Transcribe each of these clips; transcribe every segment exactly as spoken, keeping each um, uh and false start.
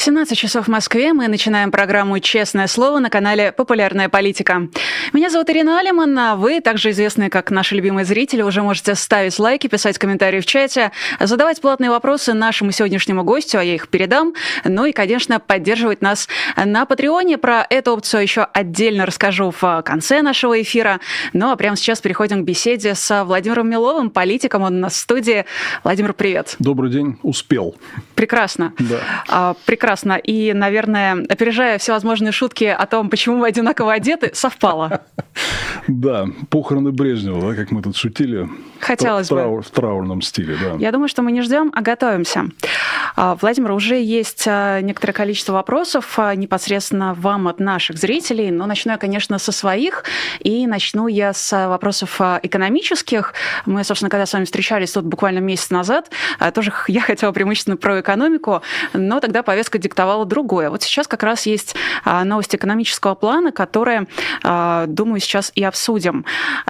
семнадцать часов в Москве. Мы начинаем программу «Честное слово» на канале «Популярная политика». Меня зовут Ирина Алиман, а вы, также известные как наши любимые зрители, уже можете ставить лайки, писать комментарии в чате, задавать платные вопросы нашему сегодняшнему гостю, а я их передам, ну и, конечно, поддерживать нас на Патреоне. Про эту опцию еще отдельно расскажу в конце нашего эфира. Ну а прямо сейчас переходим к беседе с Владимиром Миловым, политиком, он у нас в студии. Владимир, привет. Добрый день. Успел. Прекрасно. Да. Прекрасно. И, наверное, опережая всевозможные шутки о том, почему мы одинаково одеты, совпало. Да, похороны Брежнева, да, как мы тут шутили. Хотелось бы. Траур, в траурном стиле, да. Я думаю, что мы не ждем, а готовимся. Владимир, уже есть некоторое количество вопросов непосредственно вам от наших зрителей, но начну я, конечно, со своих, и начну я с вопросов экономических. Мы, собственно, когда с вами встречались тут буквально месяц назад, тоже я хотела преимущественно про экономику, но тогда повестка диктовала другое. Вот сейчас как раз есть новости экономического плана, которые, думаю, сейчас и обсудим.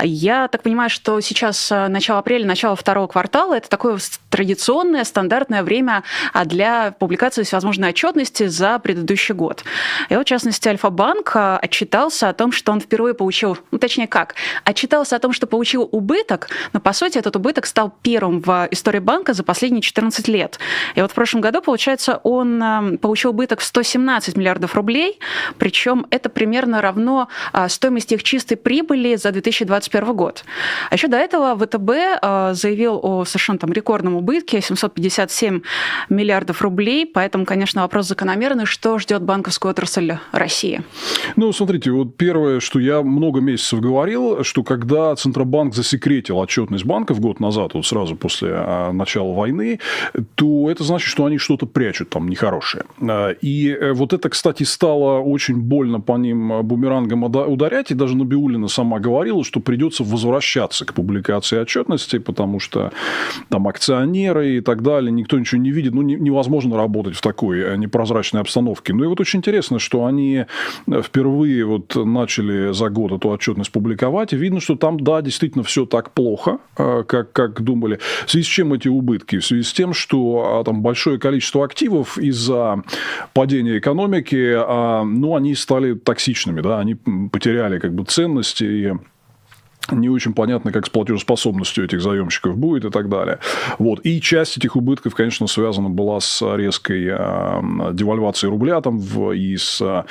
Я так понимаю, что сейчас начало апреля, начало второго квартала, это такое традиционное, стандартное время для публикации всевозможной отчетности за предыдущий год. И вот, в частности, Альфа-банк отчитался о том, что он впервые получил, ну, точнее как, отчитался о том, что получил убыток, но, по сути, этот убыток стал первым в истории банка за последние четырнадцать лет. И вот в прошлом году, получается, он получил убыток в сто семнадцать миллиардов рублей, причем это примерно равно стоимости их чистой прибыли за две тысячи двадцать первый год. А еще до этого ВТБ заявил о совершенно там рекордном убытке семьсот пятьдесят семь миллиардов рублей, поэтому, конечно, вопрос закономерный, что ждет банковскую отрасль России? Ну, смотрите, вот первое, что я много месяцев говорил, что когда Центробанк засекретил отчетность банков год назад, вот сразу после начала войны, то это значит, что они что-то прячут там нехорошее. И вот это, кстати, стало очень больно по ним бумерангом ударять, и даже Набиуллина сама говорила, что придется возвращаться к публикации отчетности, потому что там акционеры и так далее, никто ничего не видит, ну, невозможно работать в такой непрозрачной обстановке. Ну, и вот очень интересно, что они впервые вот начали за год эту отчетность публиковать, и видно, что там, да, действительно все так плохо, как, как думали. В связи с чем эти убытки? В связи с тем, что там большое количество активов из-за падения экономики, ну, они стали токсичными, да, они потеряли как бы ценности и... не очень понятно, как с платежеспособностью этих заемщиков будет и так далее. Вот. И часть этих убытков, конечно, связана была с резкой девальвацией рубля там, и с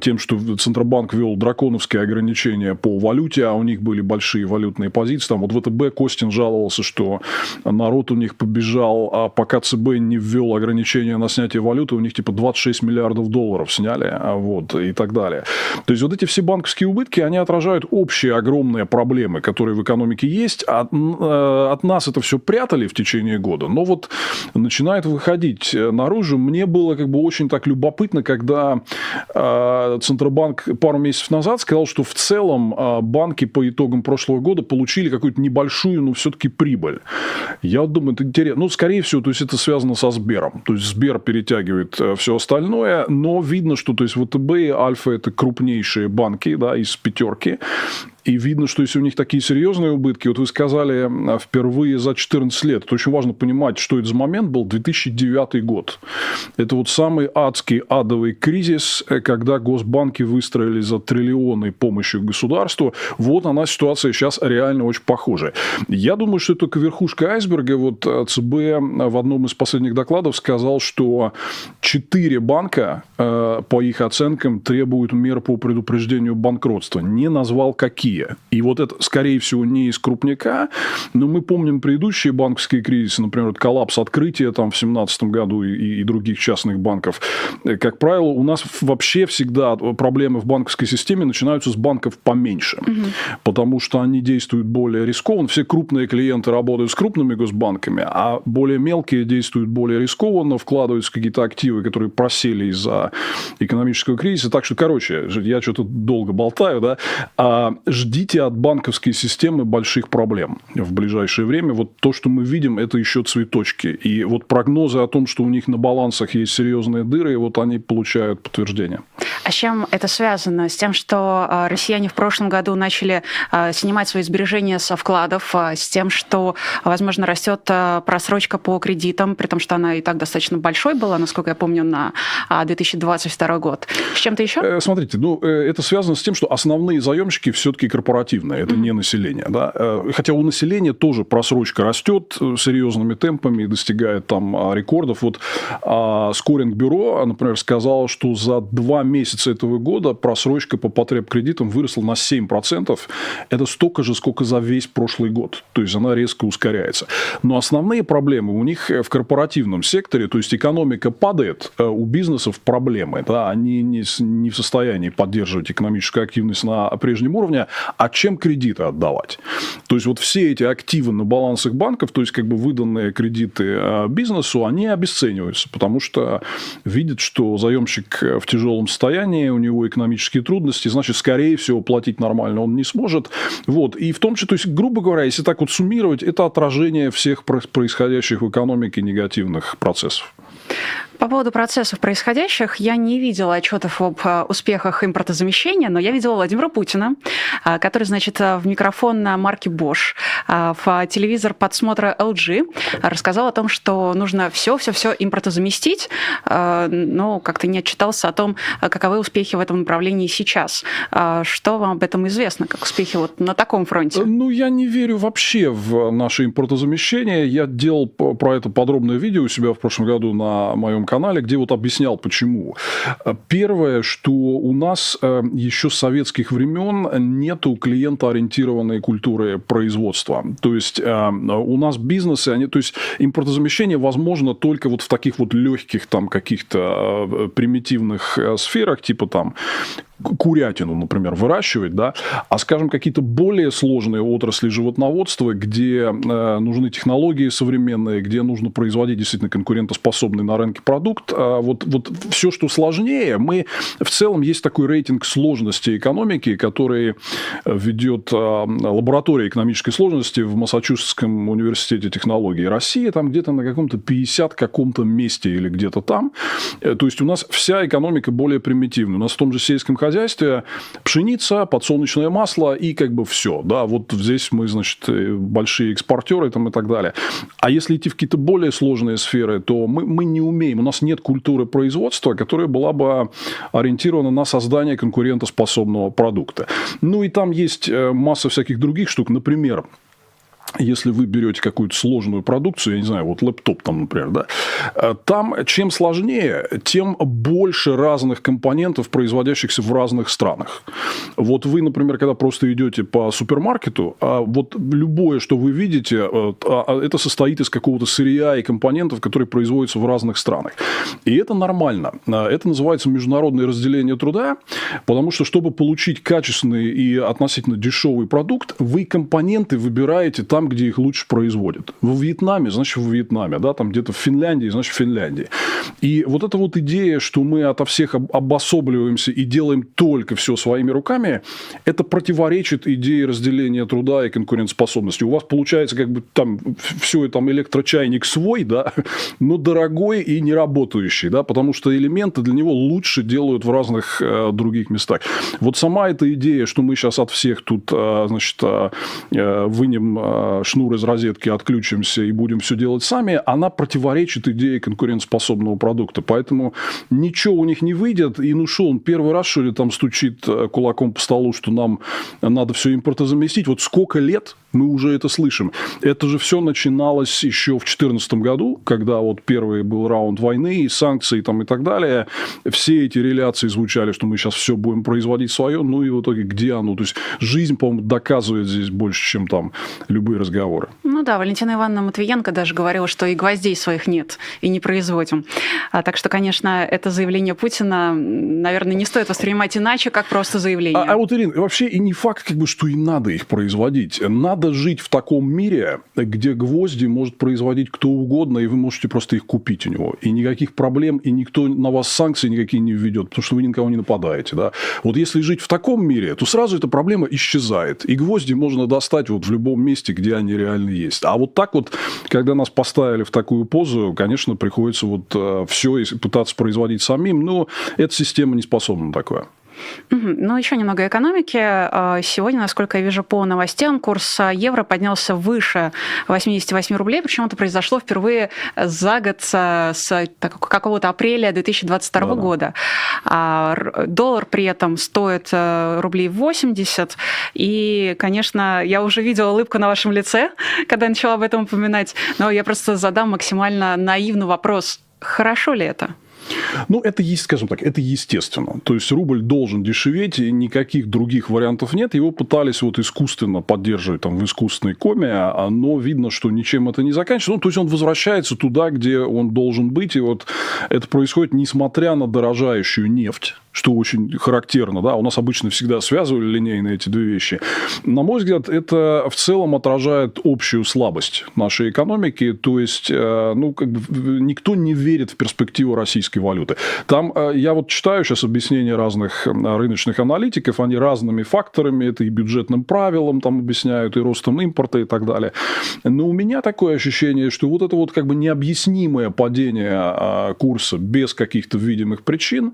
тем, что Центробанк ввел драконовские ограничения по валюте, а у них были большие валютные позиции. Там вот ВТБ Костин жаловался, что народ у них побежал, а пока ЦБ не ввел ограничения на снятие валюты, у них типа двадцать шесть миллиардов долларов сняли, вот, и так далее. То есть вот эти все банковские убытки, они отражают общие огромные проблемы, проблемы, которые в экономике есть. От, от нас это все прятали в течение года, но вот начинает выходить наружу. Мне было как бы очень так любопытно, когда э, Центробанк пару месяцев назад сказал, что в целом э, банки по итогам прошлого года получили какую-то небольшую, но все-таки прибыль. Я думаю, это интересно. Ну, скорее всего, то есть это связано со Сбером. То есть Сбер перетягивает э, все остальное, но видно, что то есть ВТБ и Альфа – это крупнейшие банки, да, из пятерки. И видно, что если у них такие серьезные убытки, вот вы сказали, впервые за четырнадцать лет, это очень важно понимать, что это за момент был две тысячи девятый год. Это вот самый адский, адовый кризис, когда госбанки выстроили за триллионы помощи государству. Вот она ситуация сейчас реально очень похожая. Я думаю, что это только верхушка айсберга. Вот ЦБ в одном из последних докладов сказал, что четыре банка, по их оценкам, требуют мер по предупреждению банкротства. Не назвал какие. И вот это, скорее всего, не из крупняка, но мы помним предыдущие банковские кризисы, например, коллапс открытия там, в семнадцатом году и, и других частных банков. Как правило, у нас вообще всегда проблемы в банковской системе начинаются с банков поменьше, угу. потому что они действуют более рискованно. Все крупные клиенты работают с крупными госбанками, а более мелкие действуют более рискованно, вкладываются в какие-то активы, которые просели из-за экономического кризиса. Так что, короче, я что-то долго болтаю, да, а... Ждите от банковской системы больших проблем в ближайшее время. Вот то, что мы видим, это еще цветочки. И вот прогнозы о том, что у них на балансах есть серьезные дыры, вот они получают подтверждение. А с чем это связано? С тем, что россияне в прошлом году начали снимать свои сбережения со вкладов, с тем, что, возможно, растет просрочка по кредитам, при том, что она и так достаточно большой была, насколько я помню, на две тысячи двадцать второй год. С чем-то еще? Смотрите, ну, это связано с тем, что основные заемщики все-таки корпоративные, это mm-hmm. не население. Да? Хотя у населения тоже просрочка растет серьезными темпами и достигает там рекордов. Вот Скоринг-бюро, например, сказало, что за два месяца этого года просрочка по потребкредитам выросла на семь процентов. Это столько же, сколько за весь прошлый год. То есть, она резко ускоряется. Но основные проблемы у них в корпоративном секторе, то есть, экономика падает, у бизнесов проблемы. Да? Они не в состоянии поддерживать экономическую активность на прежнем уровне. А чем кредиты отдавать? То есть, вот все эти активы на балансах банков, то есть, как бы выданные кредиты бизнесу, они обесцениваются, потому что видят, что заемщик в тяжелом состоянии, у него экономические трудности, значит, скорее всего, платить нормально он не сможет. Вот. И в том числе, то есть, грубо говоря, если так вот суммировать, это отражение всех происходящих в экономике негативных процессов. По поводу процессов происходящих, я не видела отчетов об успехах импортозамещения, но я видела Владимира Путина, который, значит, в микрофон на марки Буш, в телевизор подсмотра эл джи рассказал о том, что нужно все-все-все импортозаместить, но как-то не отчитался о том, каковы успехи в этом направлении сейчас. Что вам об этом известно, как успехи вот на таком фронте? Ну, я не верю вообще в наше импортозамещение. Я делал про это подробное видео у себя в прошлом году на моем канале, где вот объяснял, почему. Первое, что у нас еще с советских времен нету клиентоориентированной культуры производства. То есть, у нас бизнесы, они, то есть, импортозамещение возможно только вот в таких вот легких там каких-то примитивных сферах, типа там курятину, например, выращивать, да, а, скажем, какие-то более сложные отрасли животноводства, где э, нужны технологии современные, где нужно производить действительно конкурентоспособный на рынке продукт, а вот, вот все, что сложнее, мы в целом есть такой рейтинг сложности экономики, который ведет э, лаборатория экономической сложности в Массачусетском университете технологии России, там где-то на каком-то пятидесятом каком-то месте или где-то там, э, то есть, у нас вся экономика более примитивна, у нас в том же сельском хозяйстве хозяйстве пшеница, подсолнечное масло и как бы все. Да, вот здесь мы, значит, большие экспортеры там и так далее. А если идти в какие-то более сложные сферы, то мы, мы не умеем. У нас нет культуры производства, которая была бы ориентирована на создание конкурентоспособного продукта. Ну и там есть масса всяких других штук. Например, если вы берете какую-то сложную продукцию, я не знаю, вот лэптоп там, например, да, там чем сложнее, тем больше разных компонентов, производящихся в разных странах. Вот вы, например, когда просто идете по супермаркету, вот любое, что вы видите, это состоит из какого-то сырья и компонентов, которые производятся в разных странах. И это нормально. Это называется международное разделение труда, потому что, чтобы получить качественный и относительно дешевый продукт, вы компоненты выбираете там, где их лучше производят. Во Вьетнаме, значит, во Вьетнаме, да, там где-то в Финляндии, значит, в Финляндии. И вот эта вот идея, что мы ото всех обособливаемся и делаем только все своими руками, это противоречит идее разделения труда и конкурентоспособности. У вас получается как бы там все, там электрочайник свой, да, но дорогой и неработающий, да, потому что элементы для него лучше делают в разных э, других местах. Вот сама эта идея, что мы сейчас от всех тут, э, значит, э, вынем шнур из розетки, отключимся и будем все делать сами, она противоречит идее конкурентоспособного продукта. Поэтому ничего у них не выйдет. И ну что, он первый раз, что ли, там стучит кулаком по столу, что нам надо все импортозаместить. Вот сколько лет мы уже это слышим. Это же все начиналось еще в две тысячи четырнадцатом году, когда вот первый был раунд войны, и санкции там и так далее. Все эти реляции звучали, что мы сейчас все будем производить свое. Ну и в итоге где оно? То есть, жизнь, по-моему, доказывает здесь больше, чем там любые разговоры. Ну да, Валентина Ивановна Матвиенко даже говорила, что и гвоздей своих нет, и не производим. А, так что, конечно, это заявление Путина, наверное, не стоит воспринимать иначе, как просто заявление. А, а вот, Ирина, вообще и не факт, как бы, что и надо их производить. Надо жить в таком мире, где гвозди может производить кто угодно, и вы можете просто их купить у него. И никаких проблем, и никто на вас санкции никакие не введет, потому что вы ни на кого не нападаете. Да? Вот если жить в таком мире, то сразу эта проблема исчезает. И гвозди можно достать вот в любом месте, где где они реально есть. А вот так вот, когда нас поставили в такую позу, конечно, приходится вот все пытаться производить самим, но эта система не способна на такое. Ну, еще немного экономики. Сегодня, насколько я вижу по новостям, курс евро поднялся выше восемьдесят восемь рублей, причем это произошло впервые за год с какого-то апреля две тысячи двадцать второго да, года. Да. Доллар при этом стоит рублей восемьдесят, и, конечно, я уже видела улыбку на вашем лице, когда я начала об этом упоминать, но я просто задам максимально наивный вопрос, хорошо ли это? Ну, это, скажем так, это естественно. То есть, рубль должен дешеветь, и никаких других вариантов нет. Его пытались вот искусственно поддерживать там, в искусственной коме, но видно, что ничем это не заканчивается. Ну, то есть, он возвращается туда, где он должен быть. И вот это происходит, несмотря на дорожающую нефть, что очень характерно. Да? У нас обычно всегда связывали линейно эти две вещи. На мой взгляд, это в целом отражает общую слабость нашей экономики. То есть, ну, как бы никто не верит в перспективу российской валюты. Там я вот читаю сейчас объяснения разных рыночных аналитиков, они разными факторами, это и бюджетным правилам там объясняют, и ростом импорта и так далее. Но у меня такое ощущение, что вот это вот как бы необъяснимое падение курса без каких-то видимых причин,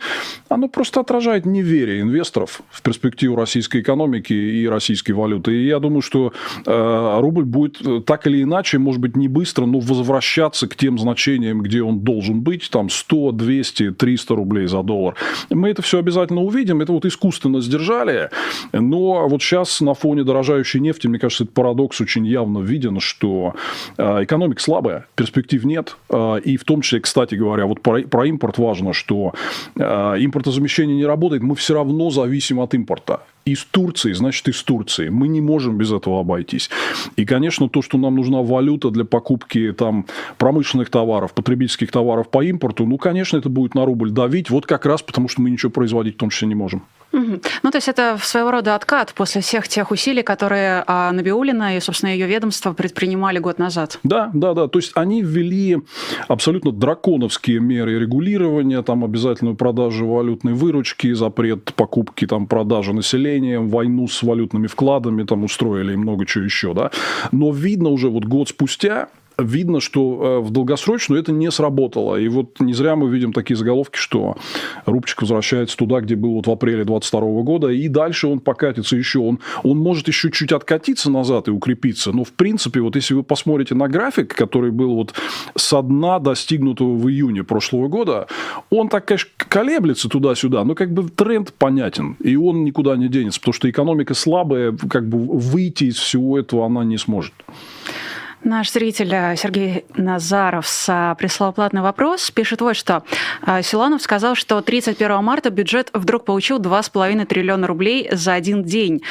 оно просто отражает неверие инвесторов в перспективу российской экономики и российской валюты. И я думаю, что рубль будет так или иначе, может быть, не быстро, но возвращаться к тем значениям, где он должен быть, там сто, двести, триста рублей за доллар. Мы это все обязательно увидим. Это вот искусственно сдержали. Но вот сейчас на фоне дорожающей нефти, мне кажется, этот парадокс очень явно виден, что экономика слабая, перспектив нет. И в том числе, кстати говоря, вот про, про импорт важно, что импортозамещение не работает. Мы все равно зависим от импорта. Из Турции, значит, из Турции. Мы не можем без этого обойтись. И, конечно, то, что нам нужна валюта для покупки там, промышленных товаров, потребительских товаров по импорту, ну, конечно, это будет на рубль давить, вот как раз потому, что мы ничего производить в том числе не можем. Угу. Ну, то есть, это своего рода откат после всех тех усилий, которые а, Набиуллина и, собственно, ее ведомство предпринимали год назад. Да, да, да. То есть, они ввели абсолютно драконовские меры регулирования, там, обязательную продажу валютной выручки, запрет покупки, там, продажи населением, войну с валютными вкладами, там, устроили и много чего еще, да. Но видно уже вот год спустя, видно, что в долгосрочную это не сработало. И вот не зря мы видим такие заголовки, что рубчик возвращается туда, где был вот в апреле двадцать второго года, и дальше он покатится еще. Он, он может еще чуть откатиться назад и укрепиться. Но, в принципе, вот если вы посмотрите на график, который был вот со дна, достигнутого в июне прошлого года, он так, конечно, колеблется туда-сюда, но как бы тренд понятен, и он никуда не денется, потому что экономика слабая, как бы выйти из всего этого она не сможет. Наш зритель Сергей Назаров прислал платный вопрос. Пишет вот что. Силанов сказал, что тридцать первого марта бюджет вдруг получил два с половиной триллиона рублей за один день.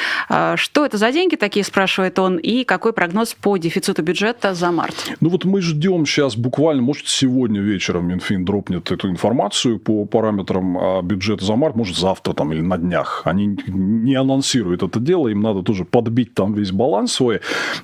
Что это за деньги такие, спрашивает он, и какой прогноз по дефициту бюджета за март? Ну вот мы ждем сейчас буквально, может, сегодня вечером Минфин дропнет эту информацию по параметрам бюджета за март, может, завтра там или на днях. Они не анонсируют это дело, им надо тоже подбить там весь баланс свой.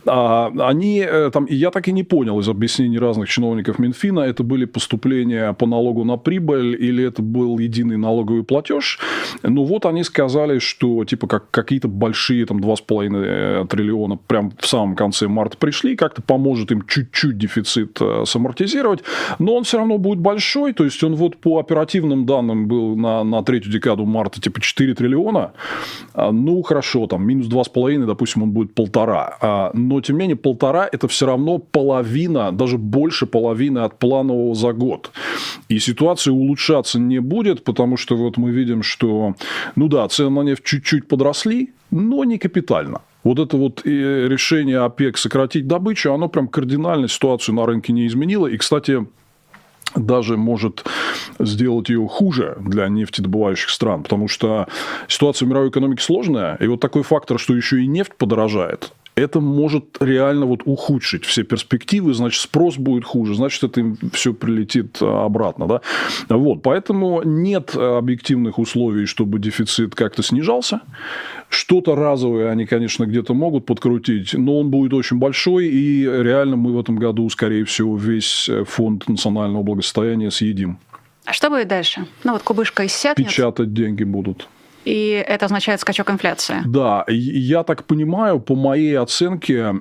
Они... там И я так и не понял из объяснений разных чиновников Минфина, это были поступления по налогу на прибыль или это был единый налоговый платеж. Ну вот они сказали, что типа как, какие-то большие там, два с половиной триллиона прям в самом конце марта пришли, как-то поможет им чуть-чуть дефицит э, самортизировать, но он все равно будет большой, то есть он вот по оперативным данным был на, на третью декаду марта типа четыре триллиона, ну хорошо, там минус два с половиной, допустим, он будет полтора, но тем не менее полтора это все равно половина, даже больше половины от планового за год. И ситуация улучшаться не будет, потому что вот мы видим, что, ну да, цены на нефть чуть-чуть подросли, но не капитально. Вот это вот решение ОПЕК сократить добычу, оно прям кардинально ситуацию на рынке не изменило. И, кстати, даже может сделать ее хуже для нефтедобывающих стран, потому что ситуация в мировой экономике сложная, и вот такой фактор, что еще и нефть подорожает, это может реально вот ухудшить все перспективы, значит, спрос будет хуже, значит, это им все прилетит обратно. Да? Вот, поэтому нет объективных условий, чтобы дефицит как-то снижался. Что-то разовое они, конечно, где-то могут подкрутить, но он будет очень большой, и реально мы в этом году, скорее всего, весь фонд национального благосостояния съедим. А что будет дальше? Ну, вот кубышка иссякнет. Печатать деньги будут. и это означает скачок инфляции. Да, я так понимаю, по моей оценке,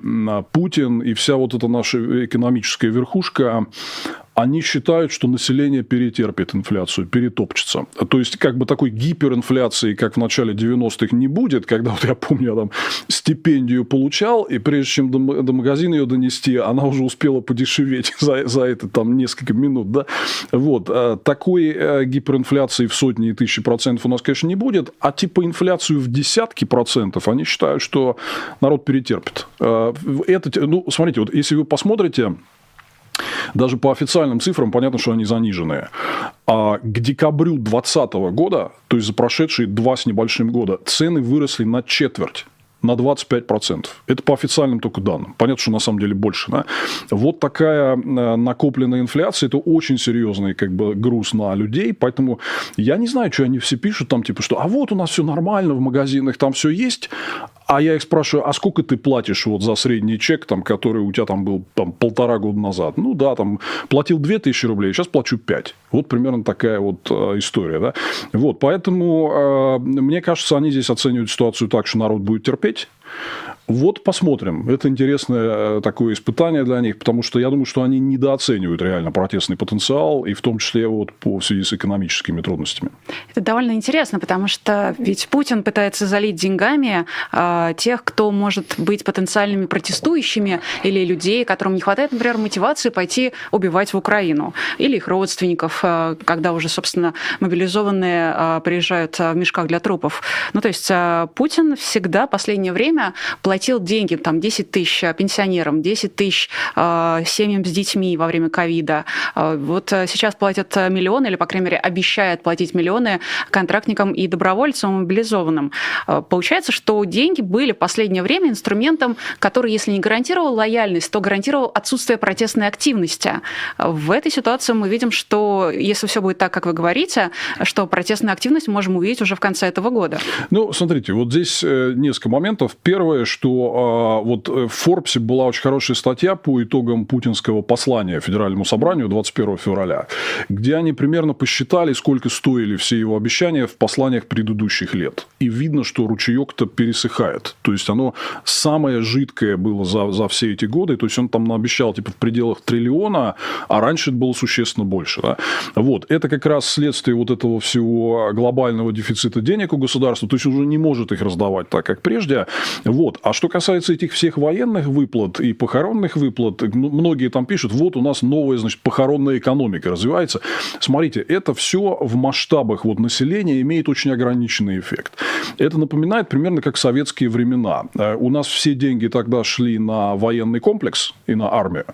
Путин и вся вот эта наша экономическая верхушка, они считают, что население перетерпит инфляцию, перетопчется. То есть, как бы такой гиперинфляции, как в начале девяностых, не будет, когда, вот я помню, я там стипендию получал, и прежде чем до, до магазина ее донести, она уже успела подешеветь за, за это там несколько минут. Да? Вот. Такой гиперинфляции в сотни и тысячи процентов у нас, конечно, не будет, а типа инфляцию в десятки процентов они считают, что народ перетерпит. Это, ну, смотрите, вот если вы посмотрите, даже по официальным цифрам понятно, что они заниженные. А к декабрю двадцатого года, то есть за прошедшие два с небольшим года, цены выросли на четверть, на двадцать пять процентов. Это по официальным только данным. Понятно, что на самом деле больше. Да? Вот такая накопленная инфляция, это очень серьезный как бы груз на людей. Поэтому я не знаю, что они все пишут там, типа, что а вот у нас все нормально в магазинах, там все есть. А я их спрашиваю, а сколько ты платишь вот за средний чек, там, который у тебя там был там, полтора года назад? Ну да, там платил две тысячи рублей, сейчас плачу пять. Вот примерно такая вот история. Да? Вот, поэтому, мне кажется, они здесь оценивают ситуацию так, что народ будет терпеть. Вот посмотрим. Это интересное такое испытание для них, потому что я думаю, что они недооценивают реально протестный потенциал, и в том числе вот по связи с экономическими трудностями. Это довольно интересно, потому что ведь Путин пытается залить деньгами э, тех, кто может быть потенциальными протестующими, или людей, которым не хватает, например, мотивации пойти убивать в Украину, или их родственников, э, когда уже, собственно, мобилизованные э, приезжают в мешках для трупов. Ну, то есть э, Путин всегда в последнее время платил деньги, там, десять тысяч пенсионерам, десять тысяч э, семьям с детьми во время ковида. Э, вот сейчас платят миллионы, или, по крайней мере, обещают платить миллионы контрактникам и добровольцам, мобилизованным. Э, получается, что деньги были в последнее время инструментом, который, если не гарантировал лояльность, то гарантировал отсутствие протестной активности. В этой ситуации мы видим, что, если все будет так, как вы говорите, что протестную активность можем увидеть уже в конце этого года. Ну, смотрите, вот здесь несколько моментов. Первое, что что вот в Форбсе была очень хорошая статья по итогам путинского послания Федеральному собранию двадцать первого февраля, где они примерно посчитали, сколько стоили все его обещания в посланиях предыдущих лет. И видно, что ручеек-то пересыхает. То есть, оно самое жидкое было за, за все эти годы. То есть, он там наобещал типа в пределах триллиона, а раньше это было существенно больше. Да? Вот. Это как раз следствие вот этого всего глобального дефицита денег у государства. То есть, он уже не может их раздавать так, как прежде. Вот. А что касается этих всех военных выплат и похоронных выплат, многие там пишут, вот у нас новая, значит, похоронная экономика развивается. Смотрите, это все в масштабах вот населения имеет очень ограниченный эффект. Это напоминает примерно как советские времена. У нас все деньги тогда шли на военный комплекс и на армию.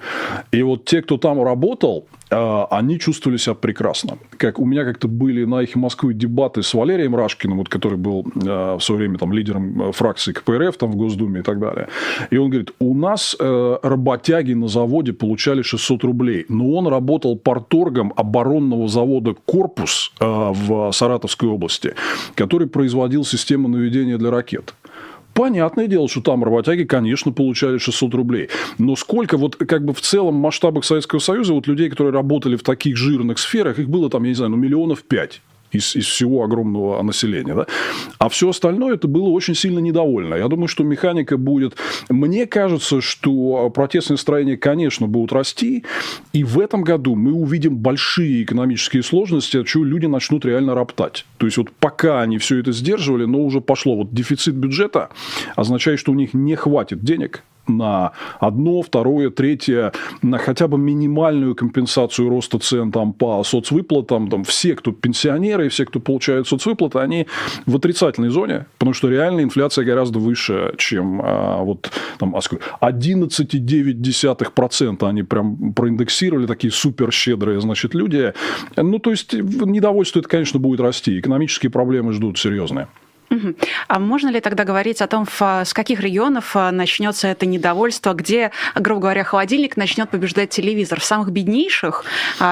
И вот те, кто там работал, они чувствовали себя прекрасно. Как у меня как-то были на «Эхе Москвы» дебаты с Валерием Рашкиным, вот, который был э, в свое время там, лидером фракции КПРФ там, в Госдуме и так далее. И он говорит, у нас э, работяги на заводе получали шестьсот рублей, но он работал парторгом оборонного завода «Корпус» э, в Саратовской области, который производил систему наведения для ракет. Понятное дело, что там работяги, конечно, получали шестьсот рублей. Но сколько вот как бы в целом масштабах Советского Союза вот людей, которые работали в таких жирных сферах, их было там, я не знаю, ну, миллионов пять. Из, из всего огромного населения. Да? А все остальное это было очень сильно недовольно. Я думаю, что механика будет... Мне кажется, что протестные настроения, конечно, будут расти. И в этом году мы увидим большие экономические сложности, от чего люди начнут реально роптать. То есть, вот пока они все это сдерживали, но уже пошло. Вот дефицит бюджета означает, что у них не хватит денег на одно, второе, третье, на хотя бы минимальную компенсацию роста цен там, по соцвыплатам. Там, все, кто пенсионеры и все, кто получает соцвыплаты, они в отрицательной зоне, потому что реальная инфляция гораздо выше, чем а, вот, там, одиннадцать целых девять десятых процента. Они прям проиндексировали, такие супер щедрые, значит, люди. Ну, то есть, недовольство это, конечно, будет расти. Экономические проблемы ждут серьезные. Угу. А можно ли тогда говорить о том, с каких регионов начнется это недовольство, где, грубо говоря, холодильник начнет побеждать телевизор? В самых беднейших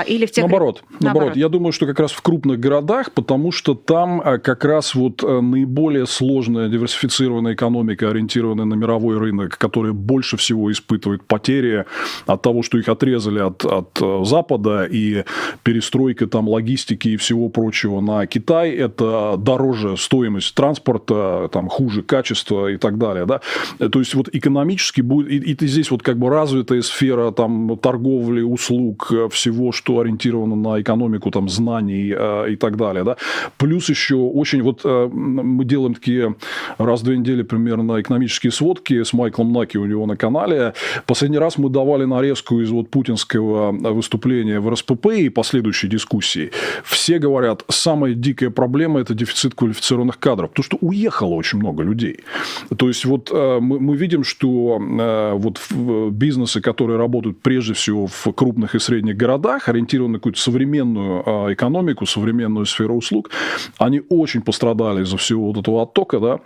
или в тех... Наоборот. Наоборот. Наоборот. Я думаю, что как раз в крупных городах, потому что там как раз вот наиболее сложная диверсифицированная экономика, ориентированная на мировой рынок, которая больше всего испытывает потери от того, что их отрезали от, от Запада, и перестройка там логистики и всего прочего на Китай, это дороже стоимость транспорта, там, хуже качество и так далее. Да? То есть, вот экономически будет... И, и здесь вот как бы развитая сфера там, торговли, услуг, всего, что ориентировано на экономику, там, знаний э, и так далее. Да? Плюс еще очень... Вот э, мы делаем такие раз в две недели примерно экономические сводки с Майклом Наки у него на канале. Последний раз мы давали нарезку из вот путинского выступления в эр эс пэ пэ и последующей дискуссии. Все говорят, самая дикая проблема – это дефицит квалифицированных кадров. Потому что уехало очень много людей. То есть, вот э, мы, мы видим, что э, вот в, бизнесы, которые работают прежде всего в крупных и средних городах, ориентированы на какую-то современную э, экономику, современную сферу услуг, они очень пострадали из-за всего вот этого оттока, да.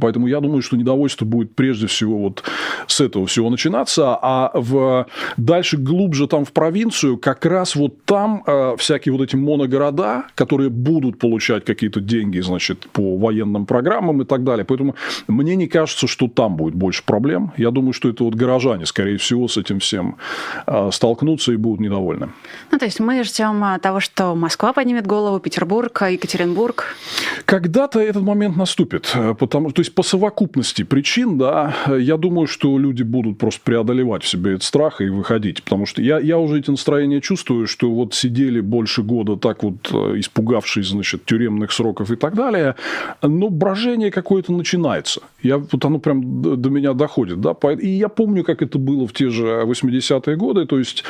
Поэтому я думаю, что недовольство будет прежде всего вот с этого всего начинаться, а в... дальше глубже там в провинцию, как раз вот там э, всякие вот эти моногорода, которые будут получать какие-то деньги, значит, по военным программам и так далее. Поэтому мне не кажется, что там будет больше проблем. Я думаю, что это вот горожане, скорее всего, с этим всем э, столкнутся и будут недовольны. Ну, то есть мы ждем того, что Москва поднимет голову, Петербург, Екатеринбург. Когда-то этот момент наступит, потому что То есть, по совокупности причин, да, я думаю, что люди будут просто преодолевать в себе этот страх и выходить. Потому что я, я уже эти настроения чувствую, что вот сидели больше года так вот, испугавшись, значит, тюремных сроков и так далее. Но брожение какое-то начинается. Я, вот оно прям до меня доходит. Да? И я помню, как это было в те же восьмидесятые годы. То есть,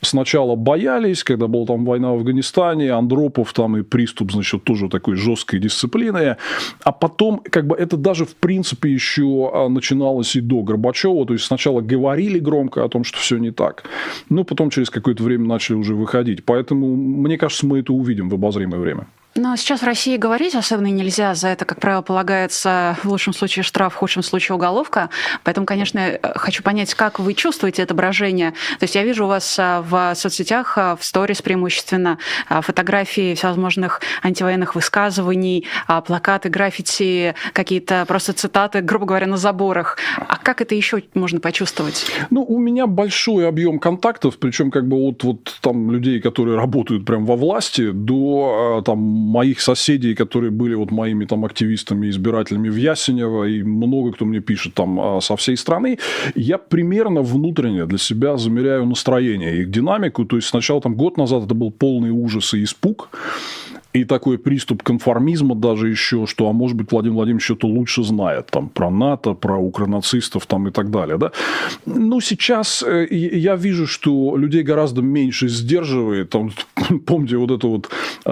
сначала боялись, когда была там война в Афганистане, Андропов там и приступ, значит, тоже такой жесткой дисциплины. А потом, как бы, это да, даже, в принципе, еще начиналось и до Горбачева. То есть, сначала говорили громко о том, что все не так. Но потом через какое-то время начали уже выходить. Поэтому, мне кажется, мы это увидим в обозримое время. Но сейчас в России говорить особенно нельзя. За это, как правило, полагается в лучшем случае штраф, в худшем случае уголовка. Поэтому, конечно, хочу понять, как вы чувствуете это брожение. То есть я вижу у вас в соцсетях, в сторис преимущественно, фотографии всевозможных антивоенных высказываний, плакаты, граффити, какие-то просто цитаты, грубо говоря, на заборах. А как это еще можно почувствовать? Ну, у меня большой объем контактов, причем как бы от вот, там, людей, которые работают прямо во власти, до там моих соседей, которые были вот моими там активистами, избирателями в Ясенево, и много кто мне пишет там со всей страны, я примерно внутренне для себя замеряю настроение, их динамику. То есть, сначала там год назад это был полный ужас и испуг, и такой приступ конформизма даже еще, что, а может быть, Владимир Владимирович что-то лучше знает там, про НАТО, про укронацистов там, и так далее. Да? Ну, сейчас я вижу, что людей гораздо меньше сдерживает. Там, помните вот эту вот э,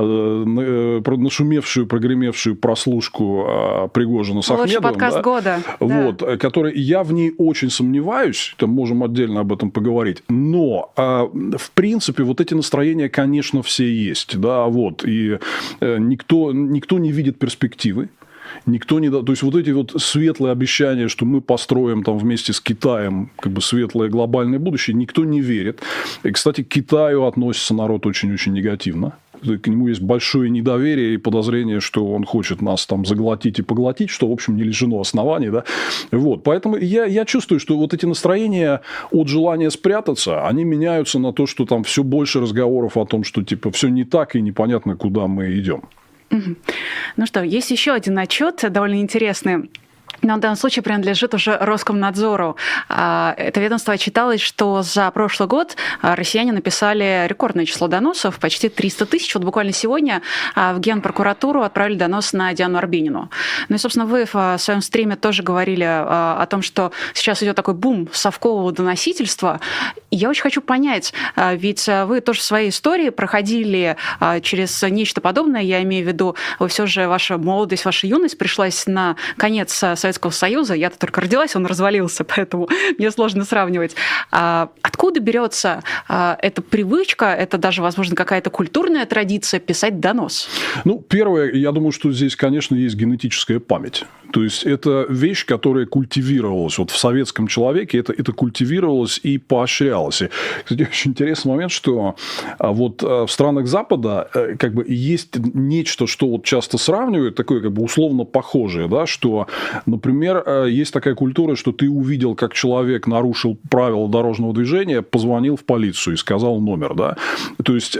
нашумевшую, прогремевшую прослушку э, Пригожина с Ахмедовым? Лучший подкаст да? года. Вот, да. Который, я в ней очень сомневаюсь, там можем отдельно об этом поговорить, но, э, в принципе, вот эти настроения, конечно, все есть. Да, вот, и Никто, никто не видит перспективы. Никто не... То есть, вот эти вот светлые обещания, что мы построим там вместе с Китаем как бы светлое глобальное будущее, никто не верит. И, кстати, к Китаю относится народ очень-очень негативно. К нему есть большое недоверие и подозрение, что он хочет нас там заглотить и поглотить, что, в общем, не лишено оснований. Да? Вот. Поэтому я, я чувствую, что вот эти настроения от желания спрятаться, они меняются на то, что там все больше разговоров о том, что типа все не так и непонятно, куда мы идем. Ну что, есть еще один отчет, довольно интересный. Но в данном случае принадлежит уже Роскомнадзору. Это ведомство отчиталось, что за прошлый год россияне написали рекордное число доносов, почти триста тысяч. Вот буквально сегодня в Генпрокуратуру отправили донос на Диану Арбенину. Ну и, собственно, вы в своем стриме тоже говорили о том, что сейчас идет такой бум совкового доносительства. И я очень хочу понять, ведь вы тоже в своей истории проходили через нечто подобное, я имею в виду, вы все же, ваша молодость, ваша юность пришлась на конец Советского Союза, я-то только родилась, он развалился, поэтому мне сложно сравнивать. Откуда берется эта привычка, это даже, возможно, какая-то культурная традиция писать донос? Ну, первое, я думаю, что здесь, конечно, есть генетическая память. То есть это вещь, которая культивировалась вот в советском человеке, это, это культивировалось и поощрялось. И, кстати, очень интересный момент, что вот в странах Запада как бы есть нечто, что вот часто сравнивают, такое как бы условно похожее, да, что, например, есть такая культура, что ты увидел, как человек нарушил правила дорожного движения, позвонил в полицию и сказал номер, да. То есть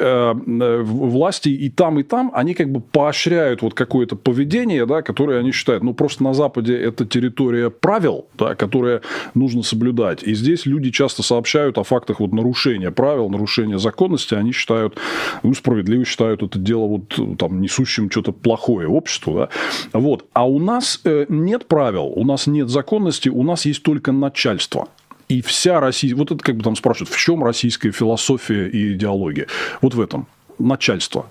власти и там, и там, они как бы поощряют вот какое-то поведение, да, которое они считают, ну, просто на Западе это территория правил, да, которые нужно соблюдать. И здесь люди часто сообщают о фактах вот нарушения правил, нарушения законности. Они считают, ну, справедливо считают это дело вот, там, несущим что-то плохое обществу. Да? Вот. А у нас э, нет правил, у нас нет законности, у нас есть только начальство. И вся Россия... Вот это как бы там спрашивают, в чем российская философия и идеология? Вот в этом. Начальство.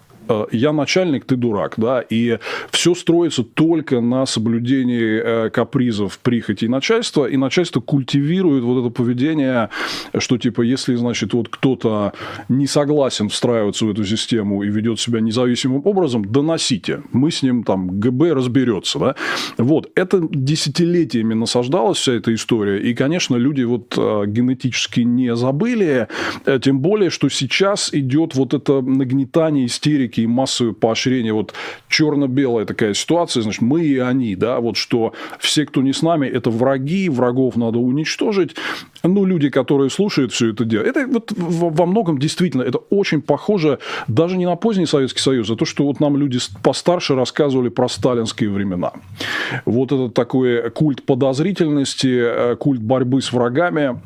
Я начальник, ты дурак, да, и все строится только на соблюдении капризов, прихоти начальства, и начальство культивирует вот это поведение, что типа, если, значит, вот кто-то не согласен встраиваться в эту систему и ведет себя независимым образом, доносите, мы с ним там ГБ разберется, да, вот, это десятилетиями насаждалась вся эта история, и, конечно, люди вот генетически не забыли, тем более, что сейчас идет вот это нагнетание истерики и массовое поощрение, вот черно-белая такая ситуация, значит, мы и они, да, вот что все, кто не с нами, это враги, врагов надо уничтожить, ну, люди, которые слушают все это дело, это вот во многом действительно, это очень похоже даже не на поздний Советский Союз, а то, что вот нам люди постарше рассказывали про сталинские времена. Вот это такой культ подозрительности, культ борьбы с врагами.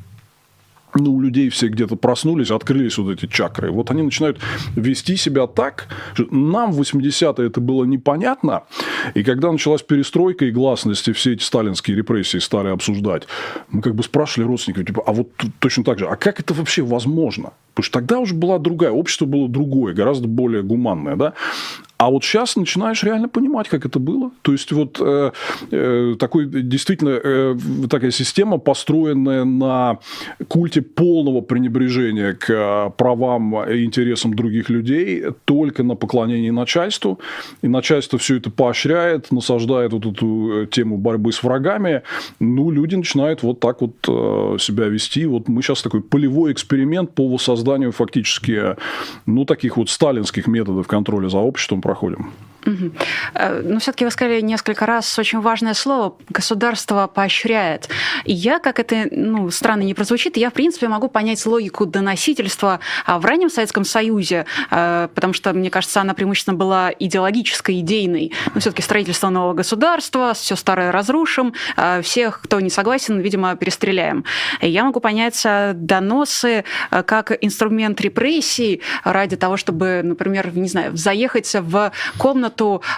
Ну, у людей все где-то проснулись, открылись вот эти чакры. Вот они начинают вести себя так, что нам в восьмидесятые это было непонятно. И когда началась перестройка и гласность, и все эти сталинские репрессии стали обсуждать, мы как бы спрашивали родственников, типа, а вот точно так же, а как это вообще возможно? Потому что тогда уже была другая, общество было другое, гораздо более гуманное, да? А вот сейчас начинаешь реально понимать, как это было. То есть, вот э, э, такой, действительно э, такая система, построенная на культе полного пренебрежения к правам и интересам других людей, только на поклонении начальству. И начальство все это поощряет, насаждает вот эту тему борьбы с врагами. Ну, люди начинают вот так вот э, себя вести. Вот мы сейчас такой полевой эксперимент по воссозданию фактически, ну, таких вот сталинских методов контроля за обществом проходим. Угу. Но все-таки вы сказали несколько раз очень важное слово – государство поощряет. И я, как это, ну, странно не прозвучит, я, в принципе, могу понять логику доносительства в раннем Советском Союзе, потому что, мне кажется, она преимущественно была идеологической, идейной. Но все-таки строительство нового государства, все старое разрушим, всех, кто не согласен, видимо, перестреляем. И я могу понять доносы как инструмент репрессий ради того, чтобы, например, не знаю, заехать в комнату,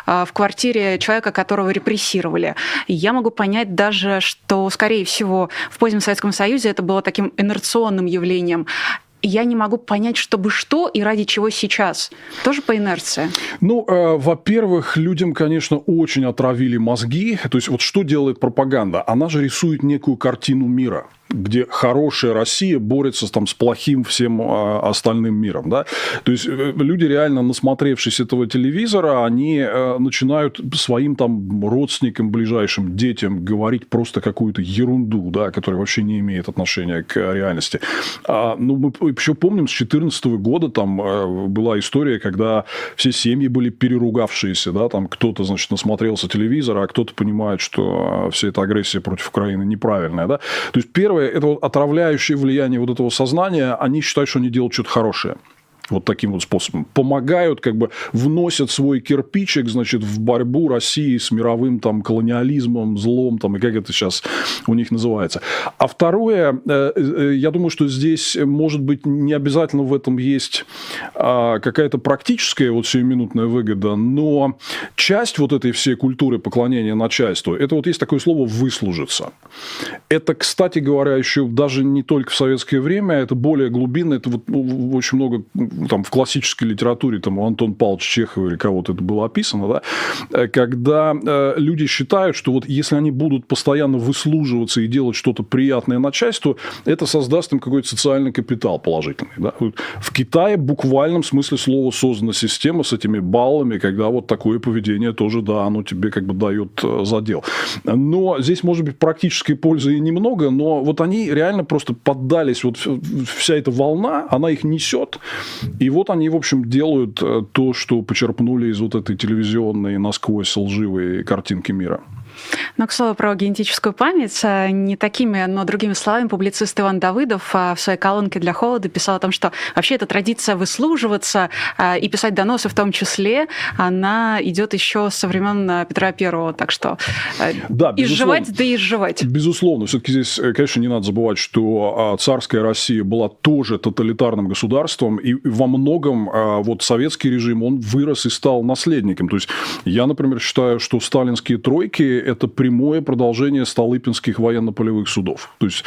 в квартире человека, которого репрессировали. Я могу понять даже, что, скорее всего, в позднем Советском Союзе это было таким инерционным явлением. Я не могу понять, чтобы что и ради чего сейчас. Тоже по инерции? Ну, э, во-первых, людям, конечно, очень отравили мозги. То есть, вот что делает пропаганда? Она же рисует некую картину мира, где хорошая Россия борется там, с плохим всем э, остальным миром. Да? То есть, э, люди, реально насмотревшись этого телевизора, они э, начинают своим там, родственникам, ближайшим, детям говорить просто какую-то ерунду, да, которая вообще не имеет отношения к реальности. А, ну, мы еще помним, с две тысячи четырнадцатого года там э, была история, когда все семьи были переругавшиеся. Да? Там кто-то, значит, насмотрелся телевизора, а кто-то понимает, что вся эта агрессия против Украины неправильная. Да? То есть, первое, это вот отравляющее влияние вот этого сознания, они считают, что они делают что-то хорошее. вот таким вот способом. Помогают, как бы вносят свой кирпичик, значит, в борьбу России с мировым там колониализмом, злом, там, и как это сейчас у них называется. А второе, я думаю, что здесь, может быть, не обязательно в этом есть какая-то практическая вот сиюминутная выгода, но часть вот этой всей культуры поклонения начальству, это вот есть такое слово «выслужиться». Это, кстати говоря, еще даже не только в советское время, это более глубинно, это вот очень много... Там, в классической литературе там, у Антона Павловича Чехова или кого-то это было описано, да? Когда э, люди считают, что вот если они будут постоянно выслуживаться и делать что-то приятное начальству, это создаст им какой-то социальный капитал положительный. Да? В Китае в буквальном смысле слова создана система с этими баллами, когда вот такое поведение тоже, да, оно тебе как бы дает задел. Но здесь, может быть, практической пользы и немного, но вот они реально просто поддались, вот вся эта волна, она их несет. И вот они, в общем, делают то, что почерпнули из вот этой телевизионной насквозь лживой картинки мира. Но, к слову, про генетическую память, не такими, но другими словами, публицист Иван Давыдов в своей колонке для «Холода» писал о том, что вообще эта традиция выслуживаться и писать доносы в том числе, она идет еще со времен Петра Первого, так что да, изживать, да и изживать. Безусловно. Все-таки здесь, конечно, не надо забывать, что царская Россия была тоже тоталитарным государством, и во многом вот советский режим, он вырос и стал наследником. То есть я, например, считаю, что сталинские тройки – это прямое продолжение столыпинских военно-полевых судов. То есть,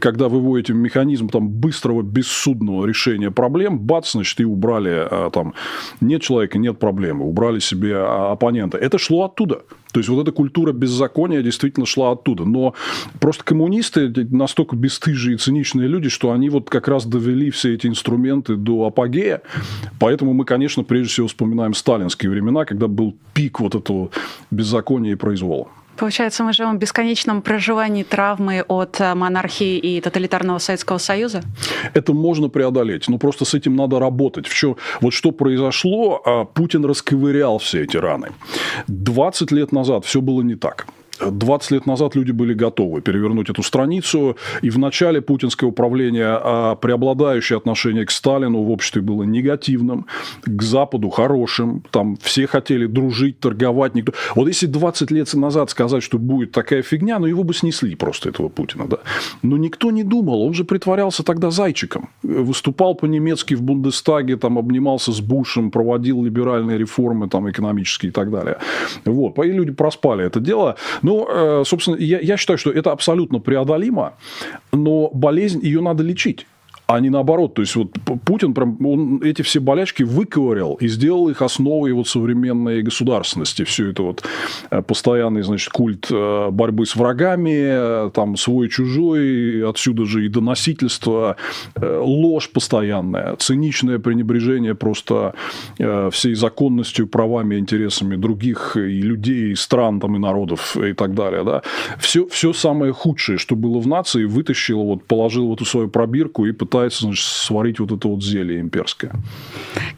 когда вы вводите механизм там, быстрого, бессудного решения проблем, бац, значит, и убрали там, нет человека, нет проблемы, убрали себе оппонента. Это шло оттуда. То есть, вот эта культура беззакония действительно шла оттуда. Но просто коммунисты настолько бесстыжие и циничные люди, что они вот как раз довели все эти инструменты до апогея. Поэтому мы, конечно, прежде всего вспоминаем сталинские времена, когда был пик вот этого беззакония и произвола. Получается, мы живем в бесконечном проживании травмы от монархии и тоталитарного Советского Союза? Это можно преодолеть, но просто с этим надо работать. В чем... Вот что произошло, Путин расковырял все эти раны. двадцать лет назад все было не так. двадцать лет назад люди были готовы перевернуть эту страницу, и в начале путинского правления преобладающее отношение к Сталину в обществе было негативным, к Западу хорошим, там все хотели дружить, торговать. Никто... Вот если двадцать лет назад сказать, что будет такая фигня, ну его бы снесли просто, этого Путина. Да? Но никто не думал, он же притворялся тогда зайчиком, выступал по-немецки в Бундестаге, там, обнимался с Бушем, проводил либеральные реформы там, экономические и так далее. Вот. И люди проспали это дело. Ну, собственно, я, я считаю, что это абсолютно преодолимо, но болезнь, ее надо лечить, а не наоборот. То есть, вот Путин прям, он эти все болячки выковырял и сделал их основой его современной государственности. Все это вот постоянный, значит, культ борьбы с врагами, там, свой-чужой, отсюда же и доносительство, ложь постоянная, циничное пренебрежение просто всей законностью, правами, интересами других и людей, и стран, там, и народов, и так далее. Да? Все, все самое худшее, что было в нации, вытащил, вот, положил в эту свою пробирку и пытался, значит, сварить вот это вот зелье имперское.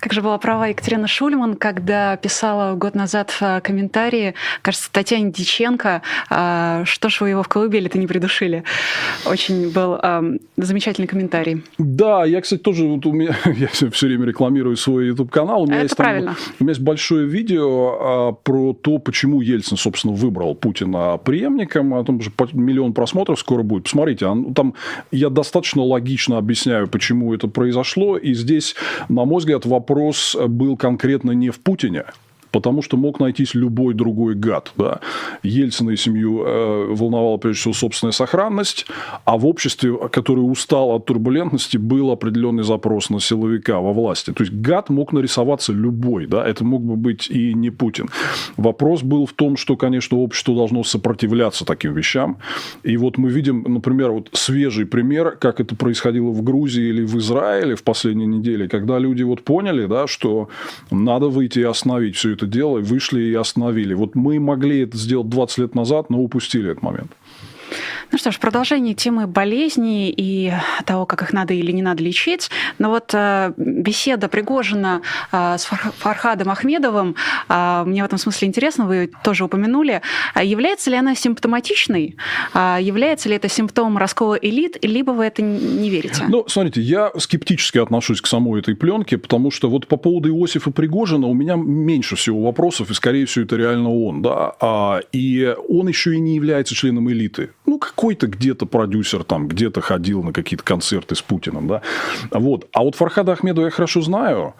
Как же была права Екатерина Шульман, когда писала год назад в комментарии, кажется, Татьяне Диченко, что ж вы его в колыбели-то не придушили. Очень был э, замечательный комментарий. Да, я, кстати, тоже, вот у меня, я все время рекламирую свой YouTube-канал. У меня, это есть, правильно. Там, у меня есть большое видео про то, почему Ельцин, собственно, выбрал Путина преемником. Там уже миллион просмотров скоро будет. Посмотрите, там я достаточно логично объясняю, Объясняю, почему это произошло. И здесь, на мой взгляд, вопрос был конкретно не в Путине, потому что мог найтись любой другой гад. Да? Ельцина и семью э, волновала, прежде всего, собственная сохранность, а в обществе, которое устало от турбулентности, был определенный запрос на силовика во власти. То есть, гад мог нарисоваться любой. Да? Это мог бы быть и не Путин. Вопрос был в том, что, конечно, общество должно сопротивляться таким вещам. И вот мы видим, например, вот свежий пример, как это происходило в Грузии или в Израиле в последние недели, когда люди вот поняли, да, что надо выйти и остановить все это дело, вышли и остановили. Вот мы могли это сделать двадцать лет назад, но упустили этот момент. Ну что ж, продолжение темы болезней и того, как их надо или не надо лечить. Но вот э, беседа Пригожина э, с Фар- Фархадом Ахмедовым, э, мне в этом смысле интересно, вы тоже упомянули, является ли она симптоматичной, э, является ли это симптом раскола элит, либо вы это не верите? Ну, смотрите, я скептически отношусь к самой этой пленке, потому что вот по поводу Иосифа Пригожина у меня меньше всего вопросов, и, скорее всего, это реально он, да, а, и он еще и не является членом элиты. Ну, какой-то где-то продюсер там где-то ходил на какие-то концерты с Путиным, да, вот. А вот Фархада Ахмедова я хорошо знаю,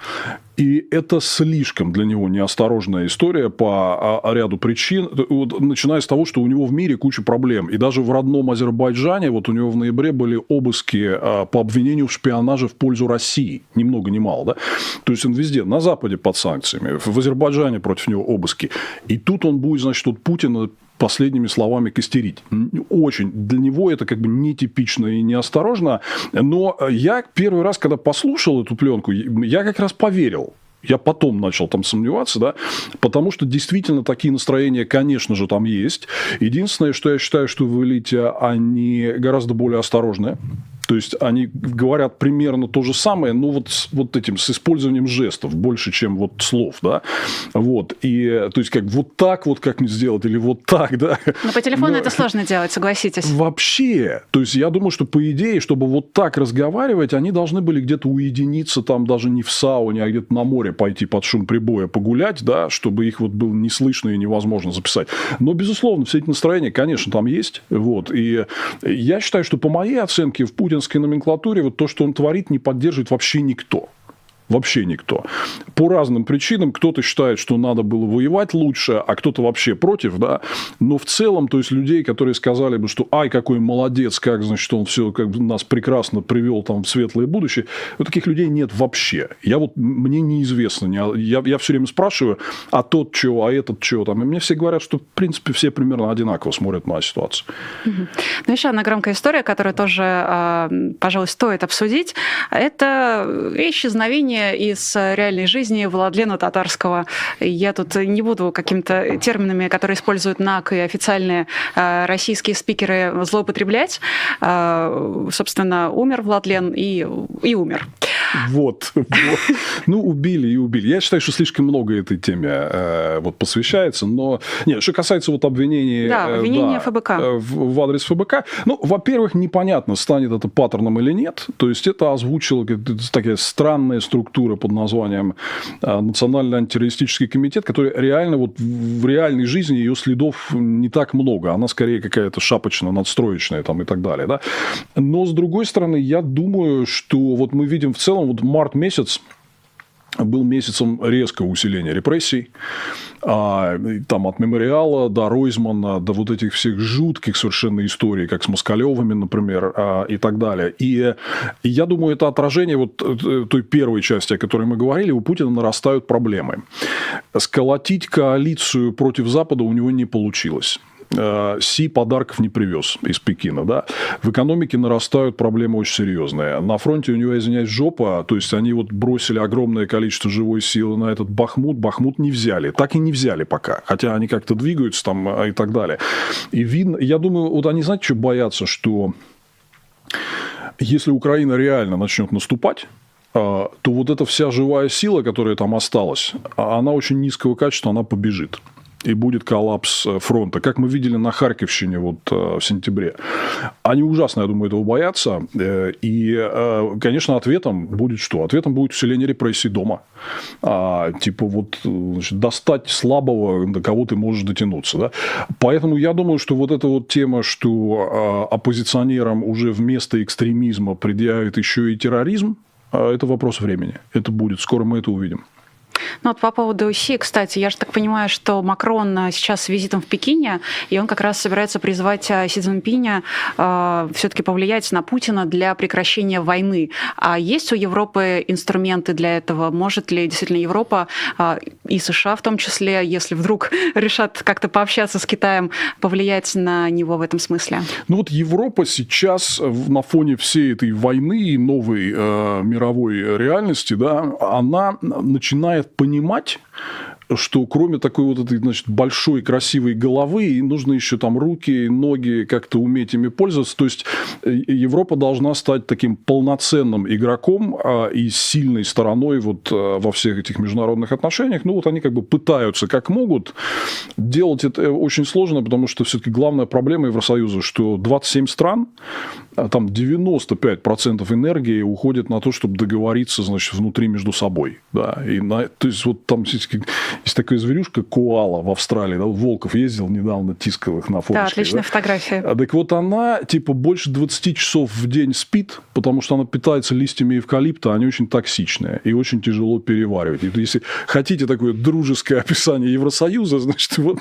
и это слишком для него неосторожная история по ряду причин, вот, начиная с того, что у него в мире куча проблем, и даже в родном Азербайджане, вот у него в ноябре были обыски а, по обвинению в шпионаже в пользу России, ни много ни мало, да, то есть он везде, на Западе под санкциями, в Азербайджане против него обыски, и тут он будет, значит, от Путина последними словами костерить. Очень. Для него это как бы нетипично и неосторожно. Но я первый раз, когда послушал эту пленку, я как раз поверил. Я потом начал там сомневаться, да, потому что действительно такие настроения, конечно же, там есть. Единственное, что я считаю, что в элите они гораздо более осторожные. То есть они говорят примерно то же самое, но вот с, вот этим, с использованием жестов больше, чем вот слов, да, вот, и, то есть, как вот так вот как-нибудь сделать или вот так, да. Но по телефону но... это сложно делать, согласитесь. Вообще, то есть, я думаю, что, по идее, чтобы вот так разговаривать, они должны были где-то уединиться, там даже не в сауне, а где-то на море пойти под шум прибоя погулять, да, чтобы их вот было не слышно и невозможно записать. Но, безусловно, все эти настроения, конечно, там есть, вот, и я считаю, что по моей оценке в Путине номенклатуре вот то, что он творит, не поддерживает вообще никто. Вообще никто. По разным причинам. Кто-то считает, что надо было воевать лучше, а кто-то вообще против, да. Но в целом, то есть, людей, которые сказали бы, что ай, какой молодец, как, значит, он все, как бы, нас прекрасно привел там в светлое будущее, вот таких людей нет вообще. Я вот, мне неизвестно. Я, я все время спрашиваю, а тот чего, а этот чего там. И мне все говорят, что, в принципе, все примерно одинаково смотрят на ситуацию. Mm-hmm. Ну, еще одна громкая история, которую тоже, пожалуй, стоит обсудить. Это исчезновение из реальной жизни Владлена Татарского. Я тут не буду какими-то терминами, которые используют НАК и официальные э, российские спикеры, злоупотреблять. Э, собственно, умер Владлен и, и умер. Вот, вот. Ну, убили и убили. Я считаю, что слишком много этой теме э, вот, посвящается. Но, нет, что касается вот обвинений... Да, обвинения э, да, ФБК. В, в адрес ФБК. Ну, во-первых, непонятно, станет это паттерном или нет. То есть, это озвучила такая странная структура под названием э, Национальный антитеррористический комитет, который реально вот в реальной жизни ее следов не так много. Она скорее какая-то шапочная, надстроечная там, и так далее. Да? Но, с другой стороны, я думаю, что вот мы видим в целом, вот март месяц был месяцем резкого усиления репрессий. А, там от мемориала до Ройзмана, до вот этих всех жутких совершенно историй, как с Москалевыми, например, а, и так далее. И, и я думаю, это отражение вот той первой части, о которой мы говорили, у Путина нарастают проблемы. Сколотить коалицию против Запада у него не получилось. Си подарков не привез из Пекина, да. В экономике нарастают проблемы очень серьезные. На фронте у него, извиняюсь, жопа. То есть, они вот бросили огромное количество живой силы на этот Бахмут. Бахмут не взяли. Так и не взяли пока. Хотя они как-то двигаются там и так далее. И видно... Я думаю, вот они, знаете, что боятся? Что если Украина реально начнет наступать, то вот эта вся живая сила, которая там осталась, она очень низкого качества, она побежит. И будет коллапс фронта, как мы видели на Харьковщине вот в сентябре. Они ужасно, я думаю, этого боятся. И, конечно, ответом будет что? Ответом будет усиление репрессий дома. А, типа вот, значит, достать слабого, до кого ты можешь дотянуться. Да? Поэтому я думаю, что вот эта вот тема, что оппозиционерам уже вместо экстремизма предъявят еще и терроризм, это вопрос времени. Это будет. Скоро мы это увидим. Ну вот по поводу Си, кстати, я же так понимаю, что Макрон сейчас с визитом в Пекине, и он как раз собирается призвать Си Цзиньпиня э, все-таки повлиять на Путина для прекращения войны. А есть у Европы инструменты для этого? Может ли действительно Европа э, и США в том числе, если вдруг решат как-то пообщаться с Китаем, повлиять на него в этом смысле? Ну вот Европа сейчас на фоне всей этой войны и новой э, мировой реальности, да, она начинает понимать, что кроме такой вот этой, значит, большой красивой головы, нужно еще там руки, ноги, как-то уметь ими пользоваться. То есть Европа должна стать таким полноценным игроком и сильной стороной вот во всех этих международных отношениях. Ну, вот они как бы пытаются как могут. Делать это очень сложно, потому что все-таки главная проблема Евросоюза, что двадцать семь стран, там девяносто пять процентов энергии уходит на то, чтобы договориться, значит, внутри между собой. Да. И на... То есть вот там есть такая зверюшка коала в Австралии, да, Волков ездил недавно, тискал их на фоточке. Да, отличная да? фотография. Так вот она типа больше двадцать часов в день спит, потому что она питается листьями эвкалипта, они очень токсичные и очень тяжело переваривать. И, если хотите такое дружеское описание Евросоюза, значит, вот,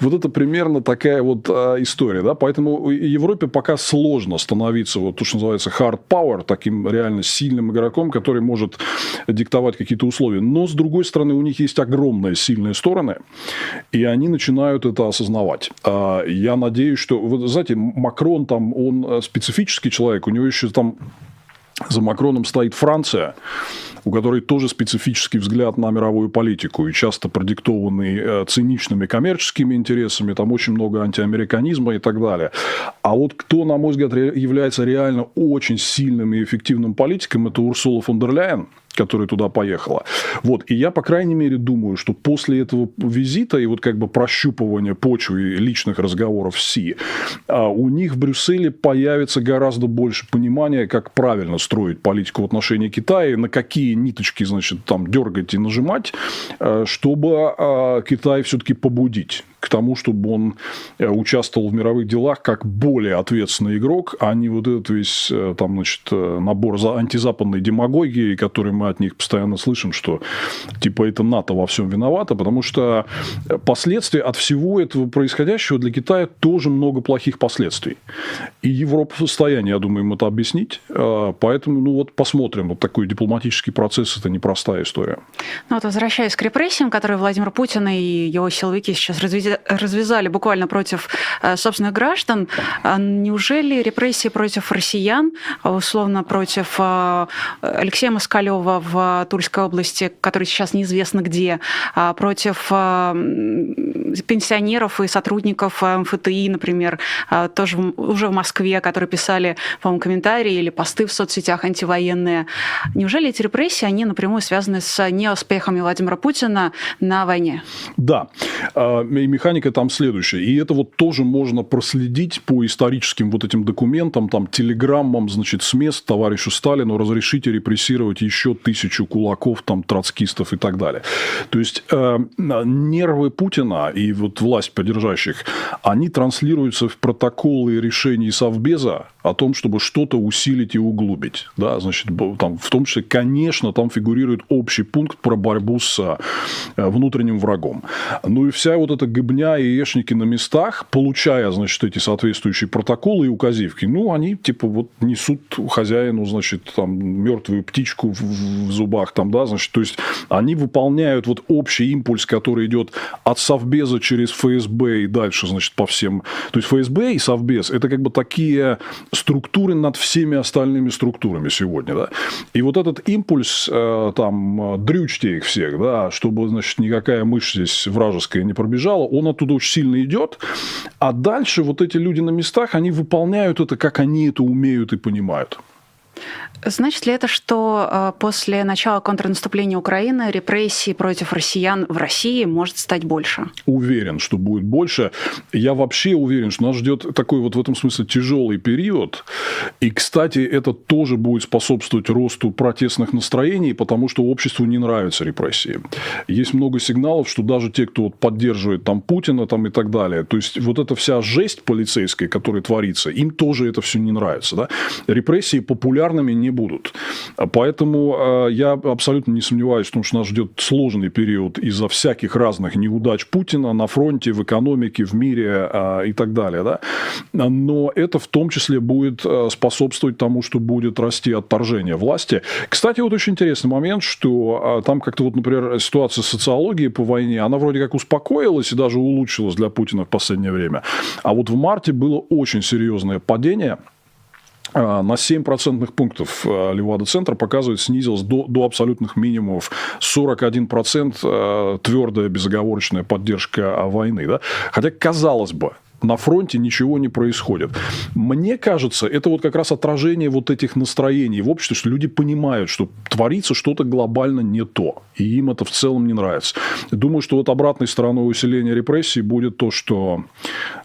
вот это примерно такая вот а, история. Да? Поэтому Европе пока сложно становиться, вот то, что называется hard power, таким реально сильным игроком, который может диктовать какие-то условия. Но, с другой стороны, у них есть огромные сильные стороны, и они начинают это осознавать. Я надеюсь, что... Вы знаете, Макрон там, он специфический человек, у него еще там... За Макроном стоит Франция, у которой тоже специфический взгляд на мировую политику, и часто продиктованный циничными коммерческими интересами, там очень много антиамериканизма и так далее. А вот кто, на мой взгляд, является реально очень сильным и эффективным политиком, это Урсула фон дер Ляйен, которая туда поехала. Вот. И я, по крайней мере, думаю, что после этого визита и вот как бы прощупывания почвы и личных разговоров с Си, у них в Брюсселе появится гораздо больше понимания, как правильно строить политику в отношении Китая, на какие ниточки, значит, там дергать и нажимать, чтобы Китай все-таки побудить к тому, чтобы он участвовал в мировых делах как более ответственный игрок, а не вот этот весь там, значит, набор антизападной демагогии, который мы от них постоянно слышим, что типа это НАТО во всем виновато, потому что последствия от всего этого происходящего для Китая тоже много плохих последствий. И Европа в состоянии, я думаю, им это объяснить. Поэтому, ну вот, посмотрим. Вот такой дипломатический процесс – это непростая история. Ну вот, возвращаясь к репрессиям, которые Владимир Путин и его силовики сейчас развязали, развязали буквально против собственных граждан. Неужели репрессии против россиян, условно против Алексея Москалева в Тульской области, который сейчас неизвестно где, против пенсионеров и сотрудников эм эф тэ и, например, тоже уже в Москве, которые писали, по-моему, комментарии или посты в соцсетях антивоенные. Неужели эти репрессии, они напрямую связаны с неуспехами Владимира Путина на войне? Да. И механика там следующая. И это вот тоже можно проследить по историческим вот этим документам, там, телеграммам, значит, с мест товарищу Сталину: разрешите репрессировать еще тысячу кулаков, там, троцкистов и так далее. То есть, э, нервы Путина и вот власть поддержащих, они транслируются в протоколы решений Совбеза о том, чтобы что-то усилить и углубить. Да? Значит, там, в том числе, конечно, там фигурирует общий пункт про борьбу с внутренним врагом. Ну и вся вот эта гыбня и яешники на местах, получая, значит, эти соответствующие протоколы и указивки, ну, они, типа, вот несут хозяину, значит, там, мертвую птичку в зубах, там, да, значит, то есть, они выполняют вот общий импульс, который идет от Совбеза через эф эс бэ и дальше, значит, по всем, то есть, эф эс бэ и Совбез, это как бы такие структуры над всеми остальными структурами сегодня, да, и вот этот импульс, там, дрючьте их всех, да, чтобы, значит, никакая мышь здесь вражеская не пробежала, он оттуда очень сильно идет, а дальше вот эти люди на местах, они выполняют это, как они это умеют и понимают. Значит ли это, что после начала контрнаступления Украины репрессий против россиян в России может стать больше? Уверен, что будет больше. Я вообще уверен, что нас ждет такой вот в этом смысле тяжелый период. И, кстати, это тоже будет способствовать росту протестных настроений, потому что обществу не нравятся репрессии. Есть много сигналов, что даже те, кто поддерживает там Путина там, и так далее, то есть вот эта вся жесть полицейская, которая творится, им тоже это все не нравится. Да? Репрессии популярными не будут. Поэтому э, я абсолютно не сомневаюсь в том, что нас ждет сложный период из-за всяких разных неудач Путина на фронте, в экономике, в мире э, и так далее. Да? Но это в том числе будет способствовать тому, что будет расти отторжение власти. Кстати, вот очень интересный момент, что э, там как-то, вот, например, ситуация социологии по войне, она вроде как успокоилась и даже улучшилась для Путина в последнее время. А вот в марте было очень серьезное падение на семь процентных пунктов Левада-центр показывает, снизилась до, до абсолютных минимумов. сорок один процент твердая безоговорочная поддержка войны. Да? Хотя, казалось бы, на фронте ничего не происходит. Мне кажется, это вот как раз отражение вот этих настроений в обществе, что люди понимают, что творится что-то глобально не то, и им это в целом не нравится. Думаю, что вот обратной стороной усиления репрессий будет то, что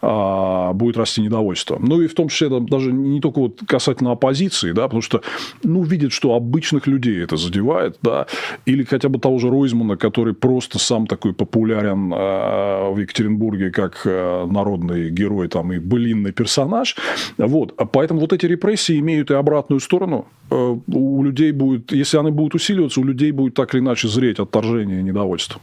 а, будет расти недовольство. Ну, и в том числе, это даже не только вот касательно оппозиции, да, потому что, ну, видят, что обычных людей это задевает, да, или хотя бы того же Ройзмана, который просто сам такой популярен а, в Екатеринбурге, как а, народный герой там и былинный персонаж. Вот. Поэтому вот эти репрессии имеют и обратную сторону. У людей будет, если они будут усиливаться, у людей будет так или иначе зреть отторжение и недовольство.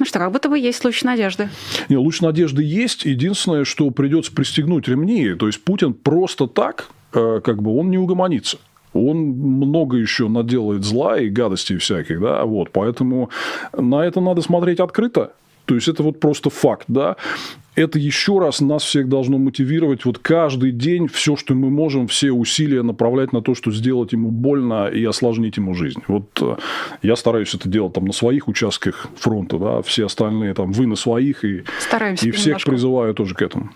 Ну что, как будто бы есть луч надежды. Нет, луч надежды есть. Единственное, что придется пристегнуть ремни. То есть Путин просто так, как бы, он не угомонится. Он много еще наделает зла и гадостей всяких. Да? Вот. Поэтому на это надо смотреть открыто. То есть это вот просто факт, да. Это еще раз нас всех должно мотивировать вот каждый день все, что мы можем, все усилия направлять на то, что сделать ему больно и осложнить ему жизнь. Вот я стараюсь это делать там на своих участках фронта, да, все остальные там вы на своих, и, и всех призываю тоже к этому.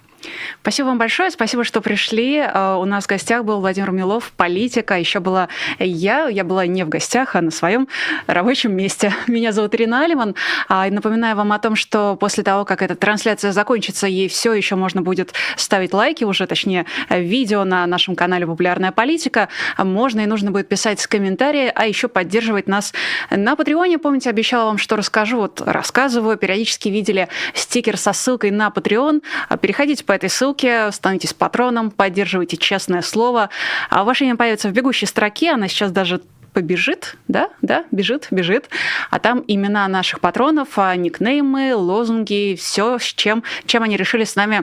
Спасибо вам большое, спасибо, что пришли. У нас в гостях был Владимир Милов, политик, а еще была я, я была не в гостях, а на своем рабочем месте. Меня зовут Ирина Алиман, и напоминаю вам о том, что после того, как эта трансляция закончится, ей все еще можно будет ставить лайки, уже точнее видео на нашем канале «Популярная политика». Можно и нужно будет писать комментарии, а еще поддерживать нас на Патреоне. Помните, обещала вам, что расскажу, вот рассказываю, периодически видели стикер со ссылкой на Patreon. Переходите по этой ссылке, становитесь патроном, поддерживайте «Честное слово». А ваше имя появится в бегущей строке, она сейчас даже побежит, да, да, бежит, бежит. А там имена наших патронов, никнеймы, лозунги, все, с чем, чем они решили с нами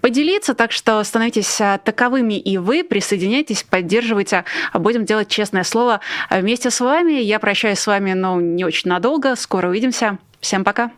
поделиться. Так что становитесь таковыми и вы, присоединяйтесь, поддерживайте. Будем делать «Честное слово» вместе с вами. Я прощаюсь с вами, но не очень надолго. Скоро увидимся. Всем пока.